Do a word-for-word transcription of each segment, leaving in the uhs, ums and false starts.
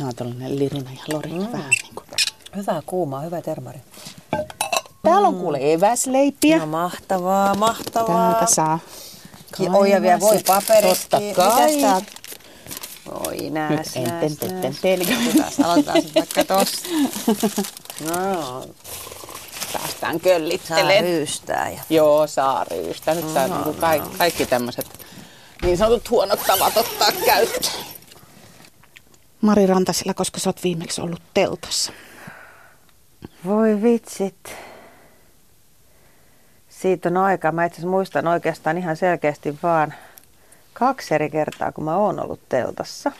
Ihan tällainen lirina ja lorina mm. vähän niin kuin. Hyvä kuuma, hyvä termari. Täällä on kuule eväsleipiä. No mahtavaa, mahtavaa. Täältä saa. Oja vielä voi paperista. Mitäs Oi nääs, Nyt nääs, enten, nääs. Nääs. Aloitetaan sitten vaikka tosta. No. Taas tämän köllittelen. Saa ryystää. Ja... Joo, saa ryystää. Nyt no, saa no, kaikki, no. kaikki tämmöiset niin sanotut huonot tavat ottaa käyttöön. Mari Rantasila, koska sä oot viimeksi ollut teltassa? Voi vitsit. Siitä on aika. Mä itse muistan oikeastaan ihan selkeästi vaan kaksi eri kertaa, kun mä oon ollut teltassa.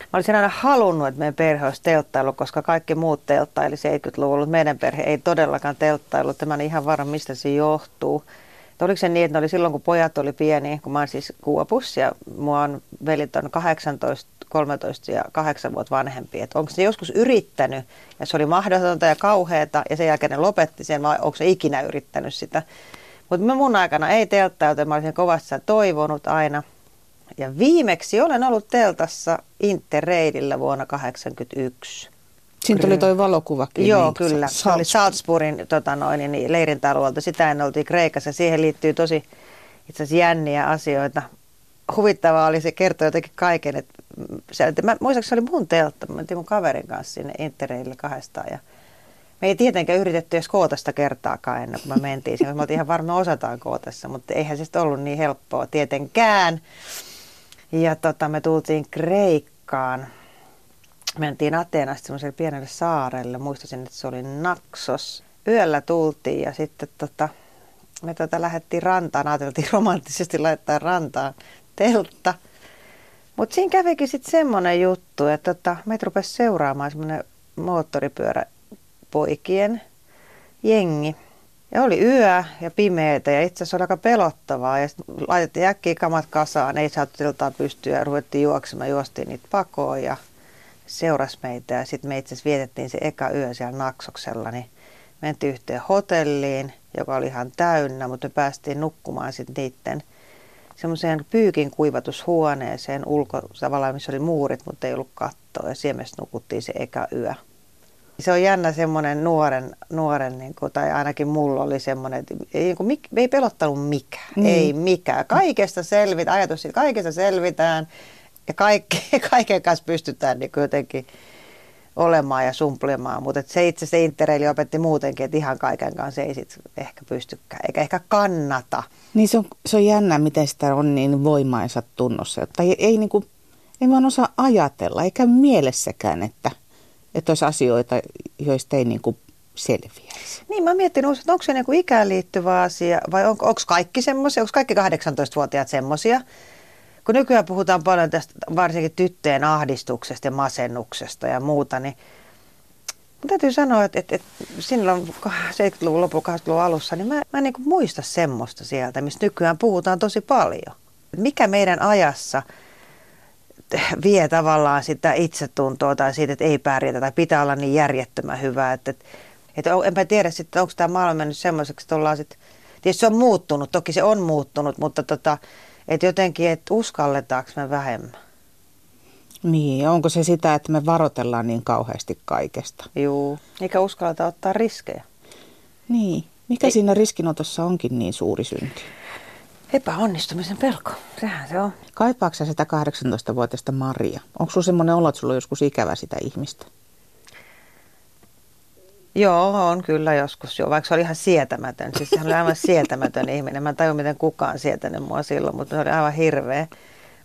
Mä olisin aina halunnut, että meidän perhe olisi telttailu, koska kaikki muut telttaili seitsemänkymmentäluvulla. Meidän perhe ei todellakaan telttailu. Mä en ihan varma, mistä se johtuu. Et oliko se niin, että ne oli silloin, kun pojat oli pieniä, kun mä oon siis Kuopussa ja mua on velit on kahdeksantoista, kolmetoista ja kahdeksan vuotta vanhempi. Et onko se joskus yrittänyt ja se oli mahdotonta ja kauheata ja sen jälkeen ne lopetti sen, vai onko se ikinä yrittänyt sitä. Mutta mun aikana ei telttaa, joten mä olisin kovasti toivonut aina. Ja viimeksi olen ollut teltassa Inter-reidillä vuonna tuhatyhdeksänsataakahdeksankymmentäyksi. Siinä tuli toi valokuvakin. Joo, niin, kyllä. Se oli Salzburgin tota noin, niin, leirintäalueelta. Sitä en oltiin Kreikassa. Siihen liittyy tosi itse asiassa jänniä asioita. Huvittavaa oli se kertoi jotenkin kaiken. Että mä, muistaakseni se oli mun teltta. Mä mentiin mun kaverin kanssa sinne Interreidille kahdestaan. Ja me ei tietenkään yritetty edes koota sitä kertaakaan ennen, kun mä mentiin sinne. Mä oltiin ihan varma osataan kootessa, mutta eihän se sitten ollut niin helppoa tietenkään. Ja tota, me tultiin Kreikkaan. Mentiin Ateenasta semmoiselle pienelle saarelle. Muistasin, että se oli Naksos. Yöllä tultiin ja sitten tota, me tota lähdettiin rantaan. Ajateltiin romanttisesti laittaa rantaan teltta. Mutta siinä kävikin sitten semmoinen juttu, että tota, meitä rupesi seuraamaan semmoinen moottoripyöräpoikien jengi. Ja oli yö ja pimeätä ja itse asiassa oli aika pelottavaa. Ja sitten laitettiin äkkiä kamat kasaan, ei saatu teltaa pystyä ja ruvettiin juoksemaan, juostiin niitä pakoon ja seurasi meitä. Ja sitten me itse asiassa vietettiin se eka yö siellä Naksoksella, niin mentiin yhteen hotelliin, joka oli ihan täynnä, mutta me päästiin nukkumaan sitten niiden semmoiseen pyykin kuivatushuoneeseen ulko, tavallaan missä oli muurit, mutta ei ollut kattoa, ja siellä nukuttiin se eka yö. Se on jännä semmoinen nuoren, nuoren niin kuin, tai ainakin mulla oli semmoinen, että ei, niin ei pelottanut mikään, mm. ei mikään. Kaikesta selvitään, ajatus siitä, kaikesta selvitään ja kaikke, kaiken kanssa pystytään niin jotenkin olemaan ja sumplemaan. Mutta se itse se Interreili opetti muutenkin, että ihan kaiken kanssa ei sit ehkä pystykään, eikä ehkä kannata. Niin se on, se on jännä, miten sitä on niin voimaisa tunnossa. Tai ei, ei, niin kuin, ei vaan osaa ajatella, eikä mielessäkään, että... Että olisi asioita, joista ei niin kuin selviäisi. Niin, mä mietin, että onko se niin kuin ikään liittyvä asia vai on, onko kaikki semmoisia, onko kaikki kahdeksantoistavuotiaat semmoisia? Kun nykyään puhutaan paljon tästä varsinkin tyttöjen ahdistuksesta ja masennuksesta ja muuta, niin mun täytyy sanoa, että, että, että silloin seitsemänkymmentäluvun lopulla, kahdeksankymmentäluvun alussa, niin mä, mä en niin kuin muista semmoista sieltä, mistä nykyään puhutaan tosi paljon. Mikä meidän ajassa... vie tavallaan sitä itsetuntoa tai siitä, että ei pärjätä tai pitää olla niin järjettömän hyvää. Että, että enpä tiedä sitten, onko tämä maailma mennyt semmoiseksi, että ollaan sitten, tietysti se on muuttunut, toki se on muuttunut, mutta tota, et jotenkin, että uskalletaanko me vähemmän. Niin, onko se sitä, että me varoitellaan niin kauheasti kaikesta? Juu, eikä uskalleta ottaa riskejä. Niin, mikä ei. Siinä riskinotossa onkin niin suuri synti? Epäonnistumisen pelko, sehän se on. Kaipaatko sä sitä kahdeksantoistavuotiaista Maria? Onko sulla semmoinen olo, että sulla on joskus ikävä sitä ihmistä? Joo, on kyllä joskus jo, vaikka se oli ihan sietämätön. Siis sehän oli aivan sietämätön ihminen. Mä en tajua, miten kukaan sietänyt mua silloin, mutta se oli aivan hirveä.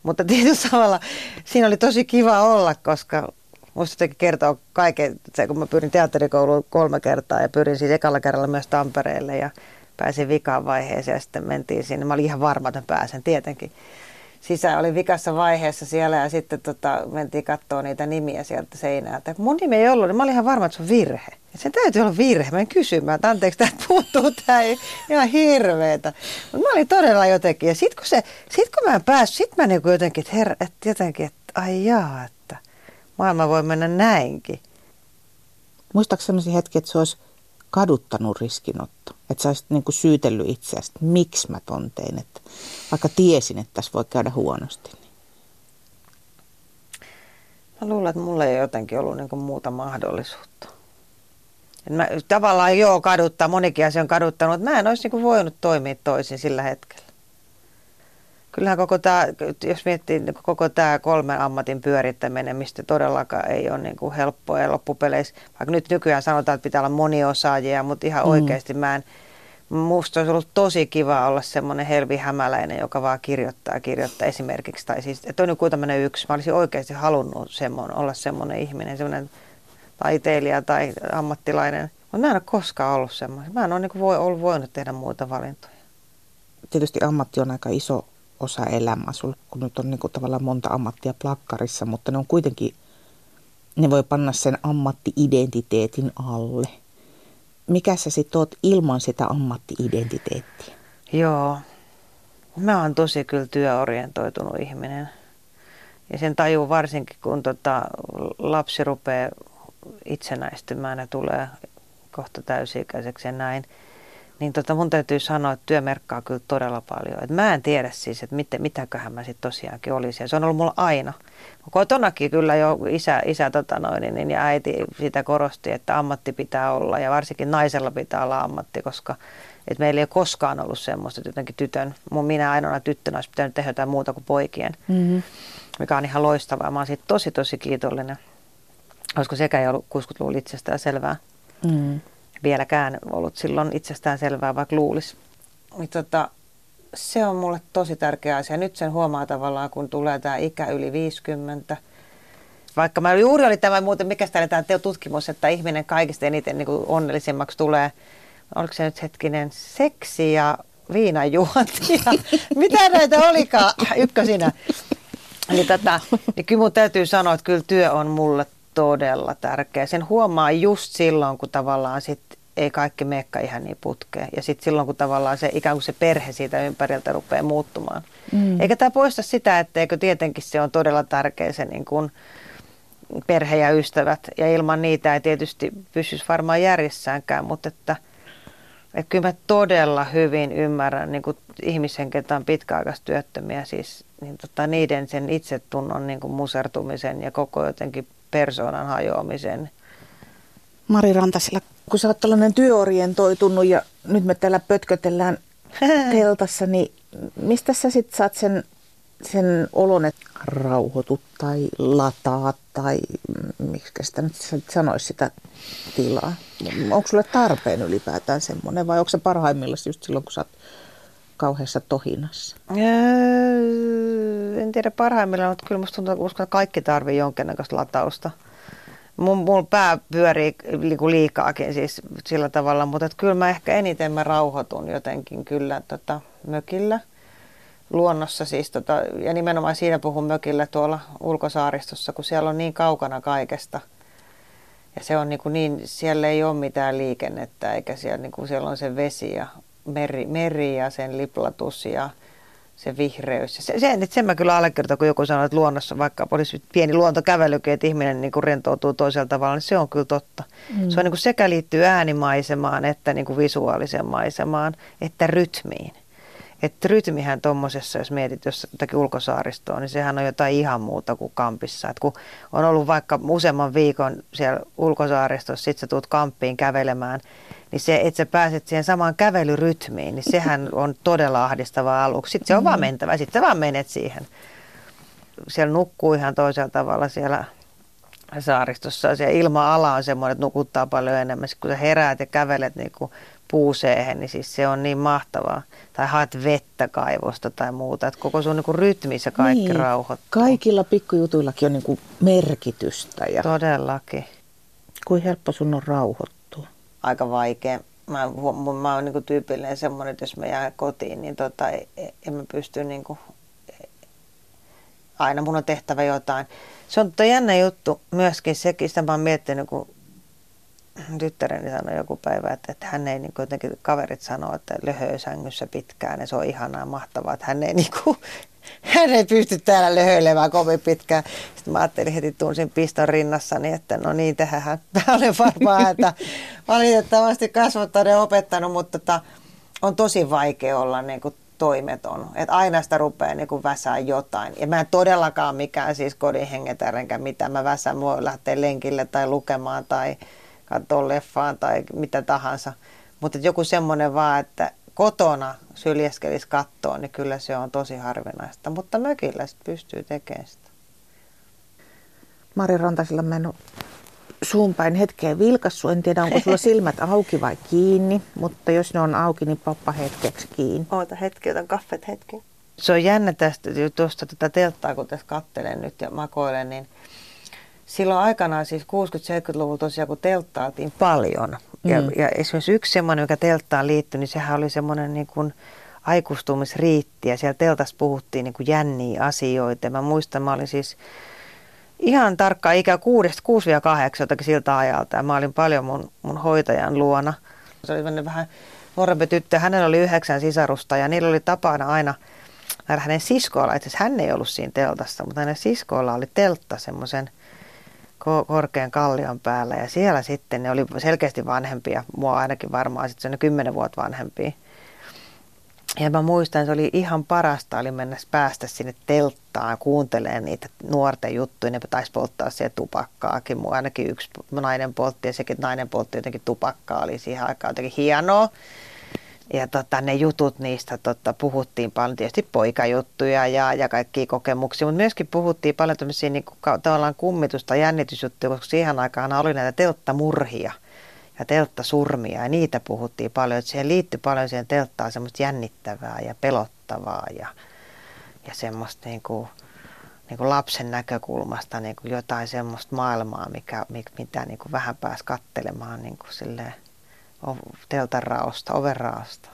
Mutta tietysti tavalla siinä oli tosi kiva olla, koska musta jotenkin kertoo kaiken. Se, kun mä pyrin teatterikouluun kolme kertaa ja pyrin siis ekalla kerralla myös Tampereelle ja... Pääsin vikaan vaiheeseen ja sitten mentiin sinne. Mä olin ihan varma, että pääsen tietenkin. Sisään oli vikassa vaiheessa siellä ja sitten tota, mentiin katsoa niitä nimiä sieltä seinältä. Mun nimi ei ollut, niin mä olin ihan varma, että se on virhe. Et sen täytyy olla virhe. Mä en kysymään, että anteeksi, täältä puuttuu tää ihan hirveetä. Mutta mä olin todella jotenkin. Ja sit kun, se, sit kun mä en päässyt, sit mä niinku jotenkin, että herra, että jotenkin, että ai jaa, että maailma voi mennä näinkin. Muistaaks sellaisia hetkiä, että se olisi kaduttanut riskinotto? Että sä olisit niin kuin syytellyt itseäsi, että miksi mä ton tein, että vaikka tiesin, että tässä voi käydä huonosti. Niin. Mä Mä luulen, että mulla ei jotenkin ollut niin kuin muuta mahdollisuutta. Et mä, tavallaan joo kaduttaa, monikin asia on kaduttanut, mutta mä en olisi niin kuin voinut toimia toisin sillä hetkellä. Kyllähän koko tämä, jos miettii koko tämä kolmen ammatin pyörittäminen, mistä todellakaan ei ole niin kuin helppoa ja loppupeleissä, vaikka nyt nykyään sanotaan, että pitää olla moniosaajia, mutta ihan mm. oikeasti mä en, musta olisi ollut tosi kiva olla semmoinen Helvi Hämäläinen, joka vaan kirjoittaa, kirjoittaa esimerkiksi, tai siis, että on joku tämmöinen yksi, mä olisin oikeasti halunnut semmoinen, olla semmoinen ihminen, semmoinen taiteilija tai ammattilainen, mutta mä en ole koskaan ollut semmoinen, mä en ole niin kuin voi, voinut tehdä muuta valintoja. Tietysti ammatti on aika iso osa elämää sulla, kun nyt on niin kuin tavallaan monta ammattia plakkarissa, mutta ne on kuitenkin, ne voi panna sen ammatti-identiteetin alle. Mikä sä sit oot ilman sitä ammatti-identiteettiä? Joo, mä oon tosi kyllä työorientoitunut ihminen. Ja sen tajuu varsinkin, kun tota lapsi rupeaa itsenäistymään ja tulee kohta täysi-ikäiseksi ja näin. Niin tota mun täytyy sanoa, että työ merkkaa kyllä todella paljon. Et mä en tiedä siis, että mit, mitäköhän mä sitten tosiaankin olisin. Ja se on ollut mulla aina. Kotonakin kyllä jo isä, isä tota noin, niin, ja äiti sitä korosti, että ammatti pitää olla. Ja varsinkin naisella pitää olla ammatti, koska et meillä ei koskaan ollut semmoista, että jotenkin tytön, mun minä ainoana tyttönä olisi pitänyt tehdä jotain muuta kuin poikien. Mm-hmm. Mikä on ihan loistavaa. Mä oon siitä tosi tosi kiitollinen. Olisiko sekään ollut kuusikymmentäluvulla itsestään selvää. Mm-hmm. Vieläkään ollut silloin itsestään selvää, vaikka luulisi. Tota, se on mulle tosi tärkeä asia. Nyt sen huomaa tavallaan, kun tulee tämä ikä yli viisikymmentä. Vaikka mä juuri oli tämä muuten, mikä tämä tutkimus, että ihminen kaikista eniten niin kuin onnellisemmaksi tulee, oliko se nyt hetkinen, seksi ja viinajuontia. Mitä näitä olikaan ykkösinä? Niin, tota, niin kyllä mun täytyy sanoa, että kyllä työ on mulle todella tärkeä. Sen huomaa just silloin, kun tavallaan sit ei kaikki meekka ihan niin putkeen. Ja sitten silloin, kun tavallaan se ikään kuin se perhe siitä ympäriltä rupeaa muuttumaan. Mm. Eikä tämä poista sitä, etteikö tietenkin se on todella tärkeä se niin kun perhe ja ystävät. Ja ilman niitä ei tietysti pysyisi varmaan järjessäänkään, mutta että, että kyllä mä todella hyvin ymmärrän niin kun ihmisen, ketä on pitkäaikaistyöttömiä, siis, niin tota, niiden sen itsetunnon niin kun musertumisen ja koko jotenkin persoonan hajoamisen. Mari Rantasila, kun sä oot tällainen työorientoitunut ja nyt me täällä pötkötellään teltassa, niin mistä sä sit saat sen, sen olon, että rauhoitut tai lataat tai miksi sitä nyt sanoisi sitä tilaa? Onko sulle tarpeen ylipäätään semmoinen vai onko se parhaimmillaan just silloin, kun sä oot kauheassa tohinassa? En tiedä parhaimmillaan, mutta kyllä musta tuntuu, että kaikki tarvii jonkinnäköistä latausta. Mun, mun pää pyörii liikaakin siis sillä tavalla, mutta kyllä mä ehkä eniten mä rauhoitun jotenkin kyllä tota, mökillä, luonnossa siis tota, ja nimenomaan siinä puhun mökillä tuolla ulkosaaristossa, kun siellä on niin kaukana kaikesta. Ja se on niin, kuin niin siellä ei ole mitään liikennettä eikä siellä, niin kuin siellä on se vesi ja meri, meri ja sen liplatus ja se vihreys. Se, sen, sen mä kyllä allekirjoitan, kun joku sanoo, että luonnossa vaikka olisi pieni luontokävelykin, että ihminen niin kuin rentoutuu toisella tavalla, niin se on kyllä totta. Mm. Se on niin kuin sekä liittyy äänimaisemaan että niin kuin visuaaliseen maisemaan, että rytmiin. Että rytmihän tuommoisessa, jos mietit jostakin ulkosaaristoa, niin sehän on jotain ihan muuta kuin kampissa. Et kun on ollut vaikka useamman viikon siellä ulkosaaristossa, sit sä tuut kampiin kävelemään, niin se, että sä pääset siihen samaan kävelyrytmiin, niin sehän on todella ahdistavaa aluksi. Sitten se on vaan mentävä, sitten vaan menet siihen. Siellä nukkuu ihan toisella tavalla siellä saaristossa. Siellä ilma-ala on semmoinen, että nukuttaa paljon enemmän. Sitten kun sä heräät ja kävelet niin kuin puuseen, niin siis se on niin mahtavaa. Tai haet vettä kaivosta tai muuta. Että koko sun niin kuin rytmissä kaikki niin rauhoittuu. Kaikilla pikkujutuillakin on niin kuin merkitystä. Ja todellakin. Kuin helppo sun on rauhoittaa. Aika vaikea. Mä, mä oon niinku tyypillinen semmoinen, että jos mä jään kotiin, niin tota, en mä pysty niinku, aina mun on tehtävä jotain. Se on tota jännä juttu myöskin sekin, sitä mä oon miettinyt, kun tyttäreni sanoi joku päivä, että, että hän ei niinku, jotenkin kaverit sanoo, että löhöö sängyssä pitkään ja se on ihanaa mahtavaa, että hän ei niinku, hän ei pysty täällä löhöilemään kovin pitkään. Sitten mä ajattelin heti, tunsin piston rinnassani, että no niin, tähän olen varmaan että valitettavasti kasvattanut ja opettanut, mutta tota, on tosi vaikea olla niin kuin toimeton. Että aina sitä rupeaa niin kuin väsää jotain. Ja mä en todellakaan mikään siis kodin hengetär enkä mitään. Mä väsään, voi lähteä lenkille tai lukemaan tai katsoa leffaan tai mitä tahansa. Mutta joku semmoinen vaan, että kotona syljeskelisi kattoon, niin kyllä se on tosi harvinaista. Mutta mökillä sit pystyy tekemään sitä. Mari Rantasila, mä en ole suun päin hetkeen vilkassu. En tiedä, onko sulla silmät auki vai kiinni, mutta jos ne on auki, niin pappa hetkeksi kiinni. Oota hetki, otan kaffet hetki. Se on jännä tästä, tuosta tätä telttaa, kun tässä katselen nyt ja makoilen, niin silloin aikanaan siis kuusikymmentä-seitsemänkymmentäluvulla tosiaan, kun telttaatiin paljon. Ja, mm. ja esimerkiksi yksi semmoinen, joka telttaan liittyi, niin sehän oli semmoinen niin kuin aikustumisriitti. Ja siellä teltassa puhuttiin niin kuin jänniä asioita. Ja mä muistan, mä olin siis ihan tarkkaan ikään kuudesta kuuteen kahdeksan siltä ajalta. Ja mä olin paljon mun, mun hoitajan luona. Se oli vähän nuorempi tyttö. Hänellä oli yhdeksän sisarusta ja niillä oli tapana aina, hänen siskoilla, itse asiassa hän ei ollut siinä teltassa, mutta hänen siskoilla oli teltta semmoisen korkean kallion päällä ja siellä sitten ne oli selkeästi vanhempia, mua ainakin varmaan sitten se oli kymmenen vuotta vanhempia. Ja mä muistan, se oli ihan parasta, oli mennä päästä sinne telttaan kuuntelemaan niitä nuorten juttuja, ne taisi polttaa siellä tupakkaakin. Mua ainakin yksi nainen poltti ja sekin nainen poltti jotenkin tupakkaa, oli siihen aikaan jotenkin hienoa. Ja tota, ne jutut niistä tota, puhuttiin paljon, tietysti poikajuttuja ja, ja kaikkia kokemuksia, mutta myöskin puhuttiin paljon tämmöisiä niin kuin, tavallaan kummitusta, jännitysjuttuja, koska siihen aikaan oli näitä telttamurhia ja telttasurmia ja niitä puhuttiin paljon. Että siihen liittyi paljon siihen telttaan semmoista jännittävää ja pelottavaa ja, ja semmoista niin kuin, niin kuin lapsen näkökulmasta niin kuin jotain semmoista maailmaa, mikä, mitä niin kuin vähän pääsi katselemaan niin kuin silleen. Teltan raosta, oven raosta.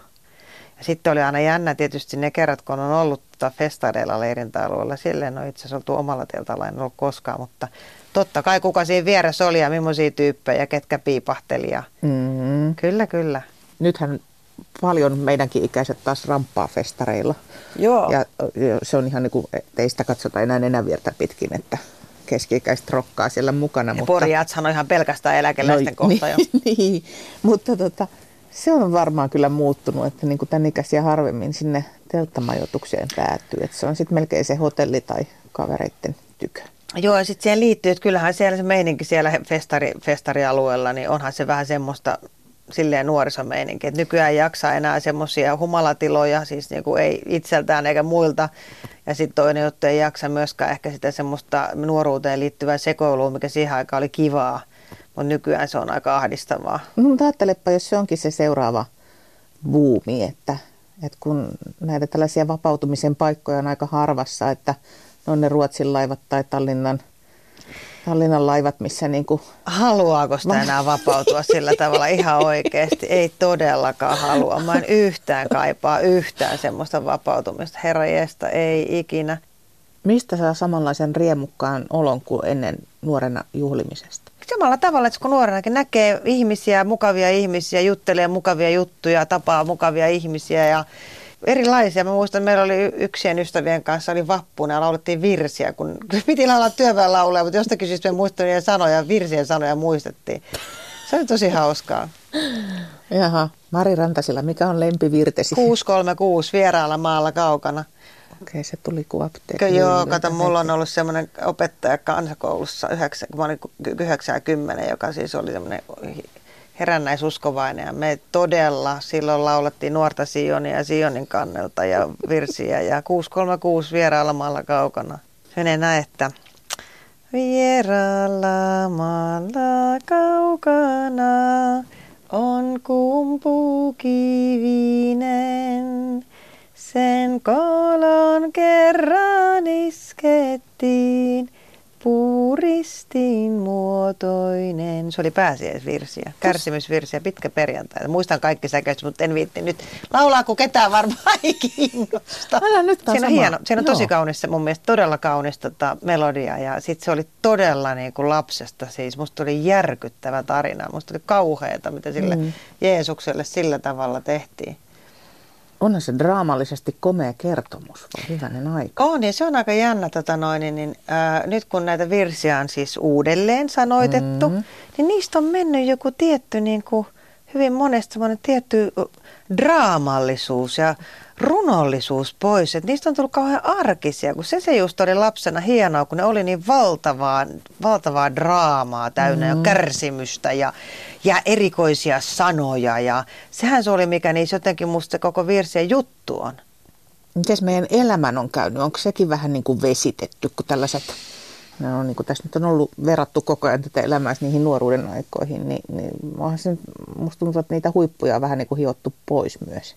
Ja sitten oli aina jännä tietysti ne kerrat, kun on ollut tota festareilla leirintäalueella. Sille en ole itse asiassa oltu omalla teltalla, en ollut koskaan, mutta totta kai kuka siinä vieressä oli ja millaisia tyyppejä, ketkä piipahteli. Ja mm-hmm. Kyllä, kyllä. Nythän paljon meidänkin ikäiset taas ramppaa festareilla. Joo. Ja se on ihan niin kuin, teistä katsotaan enää nenäviertä pitkin, että keski-ikäiset rokkaa siellä mukana. Ja porjaathan on ihan pelkästään eläkeläisten no, kohta jo. Niin, mutta tota, se on varmaan kyllä muuttunut, että niin kuin tämän ikäisiä harvemmin sinne telttamajoitukseen päätyy. Että se on sitten melkein se hotelli tai kavereiden tykö. Joo, ja sitten siihen liittyy, että kyllähän siellä se meininki siellä festari, festarialueella, niin onhan se vähän semmoista silleen nuorisomeininki. Että nykyään ei jaksa enää semmoisia humalatiloja, siis niin kuin ei itseltään eikä muilta. Ja sitten toinen juttu ei jaksa myöskään ehkä sitä semmoista nuoruuteen liittyvää sekoilua, mikä siihen aikaan oli kivaa. Mutta nykyään se on aika ahdistavaa. No, mutta ajattelepa, jos se onkin se seuraava buumi, että, että kun näitä tällaisia vapautumisen paikkoja on aika harvassa, että ne on ne Ruotsin laivat tai Tallinnan Tallinnan laivat, missä niin kuin... Haluaako sitä enää vapautua sillä tavalla ihan oikeasti? Ei todellakaan halua. Mä en yhtään kaipaa yhtään semmoista vapautumista. Herranjestas, ei ikinä. Mistä saa samanlaisen riemukkaan olon kuin ennen nuorena juhlimisesta? Samalla tavalla, että kun nuorenakin näkee ihmisiä, mukavia ihmisiä, juttelee mukavia juttuja, tapaa mukavia ihmisiä ja erilaisia. Mä muistan, meillä oli yksien ystävien kanssa, oli vappuna ja laulettiin virsiä, kun piti laulaa työväenlauluja, mutta jostakin syystä me muistelin sanoja, virsien sanoja muistettiin. Se oli tosi hauskaa. Jaha. Mari Rantasila, mikä on lempivirtesi? kuusi kolme kuusi, vieraalla maalla kaukana. Okei, se tuli kuin apteekki. Joo, kato, mulla on ollut semmoinen opettaja kansakoulussa, yhdeksän, kun mä olin yhdeksänkymmentä, joka siis oli semmoinen... herännäisuskovainen ja me todella silloin laulettiin Nuorta Sionia ja Sionin kannelta ja virsiä ja kuusi kolme kuusi vieraalla maalla kaukana. Se menee näin, että vieraalla maalla kaukana on kumpu kivinen. Sen kolon kerran iskettiin. Puristin muotoinen. Se oli pääsiäisvirsiä, kärsimysvirsiä, pitkä perjantai. Muistan kaikki säkeistä, mutta en viitti nyt. Laulaa, kun ketään varmaan ei kiinnosta. Siinä on, hieno, siinä on tosi kaunis, mun mielestä todella kaunis tota, melodia. Ja sitten se oli todella niin kuin lapsesta. Siis musta oli järkyttävä tarina. Musta oli kauheata, mitä sille mm. Jeesukselle sillä tavalla tehtiin. Onhan se draamallisesti komea kertomus, vai hyvänen aika? On, ja se on aika jännä. Tota noin, niin, ää, nyt kun näitä virsiä on siis uudelleen sanoitettu, mm-hmm. niin niistä on mennyt joku tietty, niin kuin, hyvin monesta semmoinen tietty draamallisuus ja runollisuus pois. Et niistä on tullut kauhean arkisia, kun se se just oli lapsena hienoa, kun ne oli niin valtavaa, valtavaa draamaa täynnä mm. ja kärsimystä ja, ja erikoisia sanoja. Ja sehän se oli, mikä niissä jotenkin musta koko virsien juttu on. Mites meidän elämän on käynyt? Onko sekin vähän niin kuin vesitetty, kun tällaiset... No, niin kuin tässä nyt on ollut verrattu koko ajan tätä elämää niihin nuoruuden aikoihin, niin, niin musta tuntuu, että niitä huippuja on vähän niin kuin hiottu pois myös.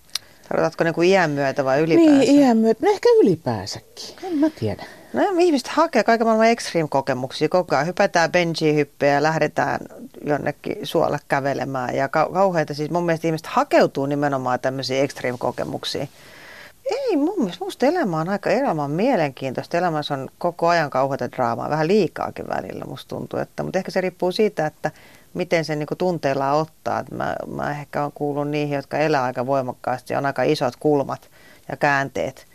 Tarkoitatko niin kuin iän myötä vai ylipäänsä? Niin, iän myötä. No ehkä ylipäänsäkin. En mä tiedä. No ihmiset hakee kaiken maailman extreme-kokemuksia koko ajan. Hypätään bungee-hyppejä ja lähdetään jonnekin suolle kävelemään. Ja kauheita siis mun mielestä ihmiset hakeutuu nimenomaan tämmöisiin extreme-kokemuksiin. Ei, mun mielestä musta elämä on aika elämä on mielenkiintoista. Elämässä on koko ajan kauheata draamaa, vähän liikaakin välillä musta tuntuu. Että, mutta ehkä se riippuu siitä, että miten sen niinku tunteillaan ottaa. Mä, mä ehkä olen kuullut niihin, jotka elää aika voimakkaasti ja on aika isot kulmat ja käänteet.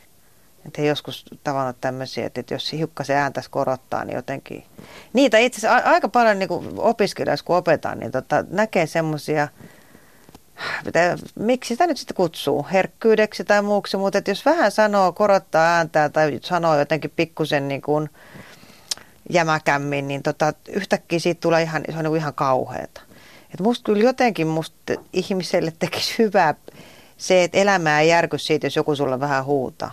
Että he joskus tavannut tämmöisiä, että jos hiukkasen ääntäisi korottaa, niin jotenkin... Niitä itse asiassa aika paljon niinku opiskelijoissa, kun opetan, niin tota, näkee semmoisia... Mitä, miksi sitä nyt sitten kutsuu? Herkkyydeksi tai muuksi, mutta että jos vähän sanoo, korottaa ääntää tai sanoo jotenkin pikkusen niin kuin jämäkämmin, niin tota, yhtäkkiä siitä tulee ihan, se on niin kuin ihan kauheata. Et musta kyllä jotenkin musta ihmiselle tekisi hyvää se, että elämää ei järky siitä, jos joku sulle vähän huutaa.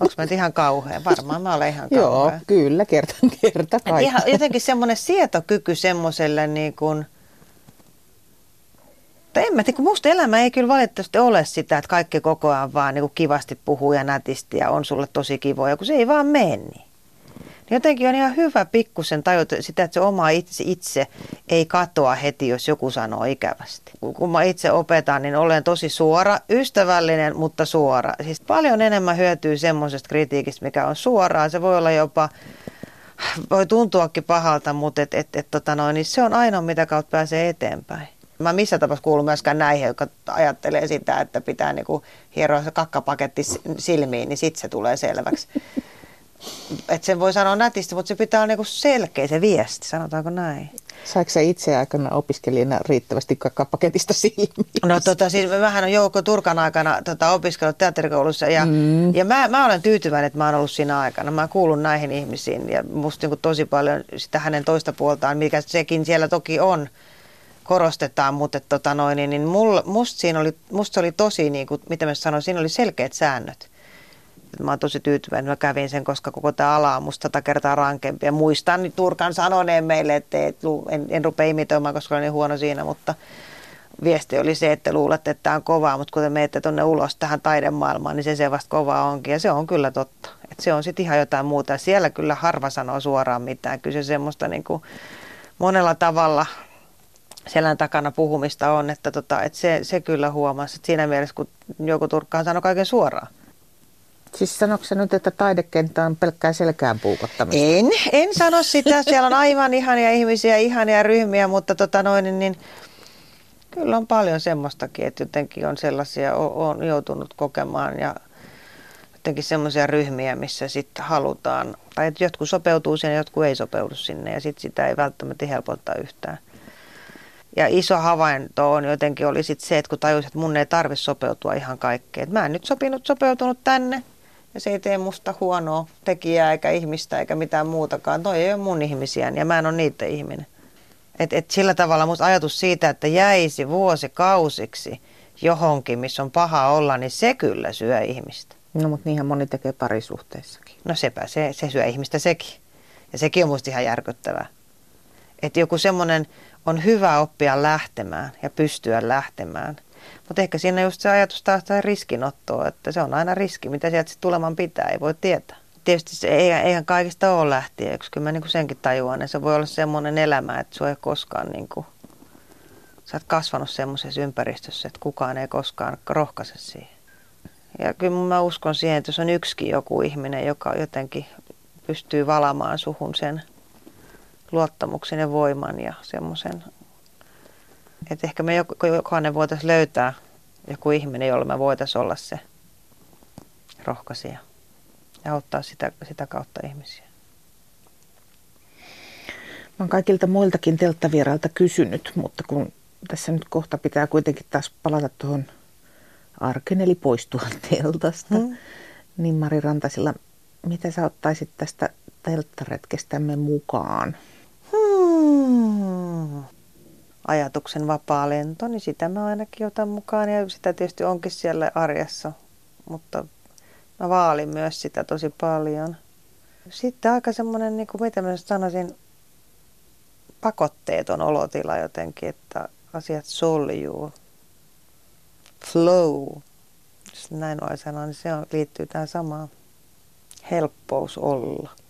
Onko mä ihan kauhea? Varmaan mä olen ihan kauhea. Joo, kyllä, kerta, kerta kaikki. Ihan jotenkin semmoinen sietokyky semmoiselle niin kuin... Mutta en mä tiedä, kun musta elämä ei kyllä valitettavasti ole sitä, että kaikki koko ajan vaan niin kuin kivasti puhuu ja nätisti ja on sulle tosi kivoja, kun se ei vaan mene niin. Jotenkin on ihan hyvä pikkusen tajuta sitä, että se oma itse, itse ei katoa heti, jos joku sanoo ikävästi. Kun mä itse opetan, niin olen tosi suora, ystävällinen, mutta suora. Siis paljon enemmän hyötyy semmoisesta kritiikistä, mikä on suoraa. Se voi olla jopa... Voi tuntuakin pahalta, mutta et, et, et, tota noin, niin se on ainoa, mitä kautta pääsee eteenpäin. Mä missä tapauksessa kuulun myöskään näihin, jotka ajattelee sitä, että pitää niinku hieroa se kakkapaketti silmiin, niin sitten se tulee selväksi. Et sen voi sanoa nätisti, mutta se pitää olla niinku selkeä se viesti, sanotaanko näin. Saiko sä itse aikana opiskelijana riittävästi kakkapaketista silmiin? No tota, siis mähän on Jouko Turkan aikana tota, opiskellut teatterikoulussa ja, mm. ja mä, mä olen tyytyväinen, että mä oon ollut siinä aikana. Mä kuulun näihin ihmisiin ja musta niinku tosi paljon sitä hänen toista puoltaan, mikä sekin siellä toki on. Korostetaan, mutta tota noin, niin mul, musta, siinä oli, musta oli tosi, niin kuin, mitä mä sanoin, siinä oli selkeät säännöt. Mä oon tosi tyytyväinen, mä kävin sen, koska koko tämä ala on musta sata kertaa rankempi. Ja muistan Turkan sanoneen meille, että et, en, en rupea imitoimaan, koska olen niin huono siinä, mutta viesti oli se, että luulette, että tämä on kovaa, mutta kun te menette tuonne ulos tähän taidemaailmaan, niin se se vasta kovaa onkin. Ja se on kyllä totta. Et se on sitten ihan jotain muuta. Ja siellä kyllä harva sanoo suoraan mitään. Kyllä se semmoista niin kuin monella tavalla... Selän takana puhumista on, että, tota, että se, se kyllä huomasi, että siinä mielessä, kun joku Turkkaan sanoi kaiken suoraan. Siis sanoitko sä nyt, että taidekenttä on pelkkää selkään puukottamista? En, en sano sitä. Siellä on aivan ihania ihmisiä, ihania ryhmiä, mutta tota noin, niin kyllä on paljon semmoistakin, että jotenkin on sellaisia, on joutunut kokemaan ja jotenkin semmoisia ryhmiä, missä sitten halutaan, tai että jotkut sopeutuu sinne, jotkut ei sopeudu sinne ja sitten sitä ei välttämättä helpottaa yhtään. Ja iso havainto on jotenkin oli sit se, että kun tajusin, että mun ei tarvitse sopeutua ihan kaikkeen. Mä en nyt sopinut, sopeutunut tänne ja se ei tee musta huonoa tekijää eikä ihmistä eikä mitään muutakaan. Toi ei ole mun ihmisiä ja mä en ole niitä ihminen. Et, et sillä tavalla musta ajatus siitä, että jäisi vuosikausiksi johonkin, missä on paha olla, niin se kyllä syö ihmistä. No mutta niinhän moni tekee parisuhteessakin. No sepä, se, se syö ihmistä sekin. Ja sekin on musta ihan järkyttävää. Että joku semmoinen... On hyvä oppia lähtemään ja pystyä lähtemään. Mutta ehkä siinä just se ajatus taas tämä riskinottoa, että se on aina riski, mitä sieltä sitten tuleman pitää, ei voi tietää. Tietysti se ei, eihän kaikista ole lähtiöksi, kyllä mä niinku senkin tajuan. Ja se voi olla semmoinen elämä, että sua ei koskaan, niinku, sä oot kasvanut semmoisessa ympäristössä, että kukaan ei koskaan rohkaise siihen. Ja kyllä mä uskon siihen, että jos on yksikin joku ihminen, joka jotenkin pystyy valamaan suhun sen, luottamuksen ja voiman ja semmoisen. Että ehkä me jokainen voitaisiin löytää joku ihminen, jolla me voitaisiin olla se rohkaisija ja auttaa sitä, sitä kautta ihmisiä. Mä oon kaikilta muiltakin telttavierailta kysynyt, mutta kun tässä nyt kohta pitää kuitenkin taas palata tuohon arkeen, eli poistua teltasta. Hmm. Niin Mari Rantasila, mitä sä ottaisit tästä telttaretkestämme mukaan? Hmm. Ajatuksen vapaa lento, niin sitä mä ainakin otan mukaan ja sitä tietysti onkin siellä arjessa, mutta mä vaalin myös sitä tosi paljon. Sitten aika semmoinen, niin kuin mitä mä sanoisin, pakotteeton olotila jotenkin, että asiat soljuu. Flow, jos näin voi sanoa, niin se on, liittyy tähän samaan. Helppous olla.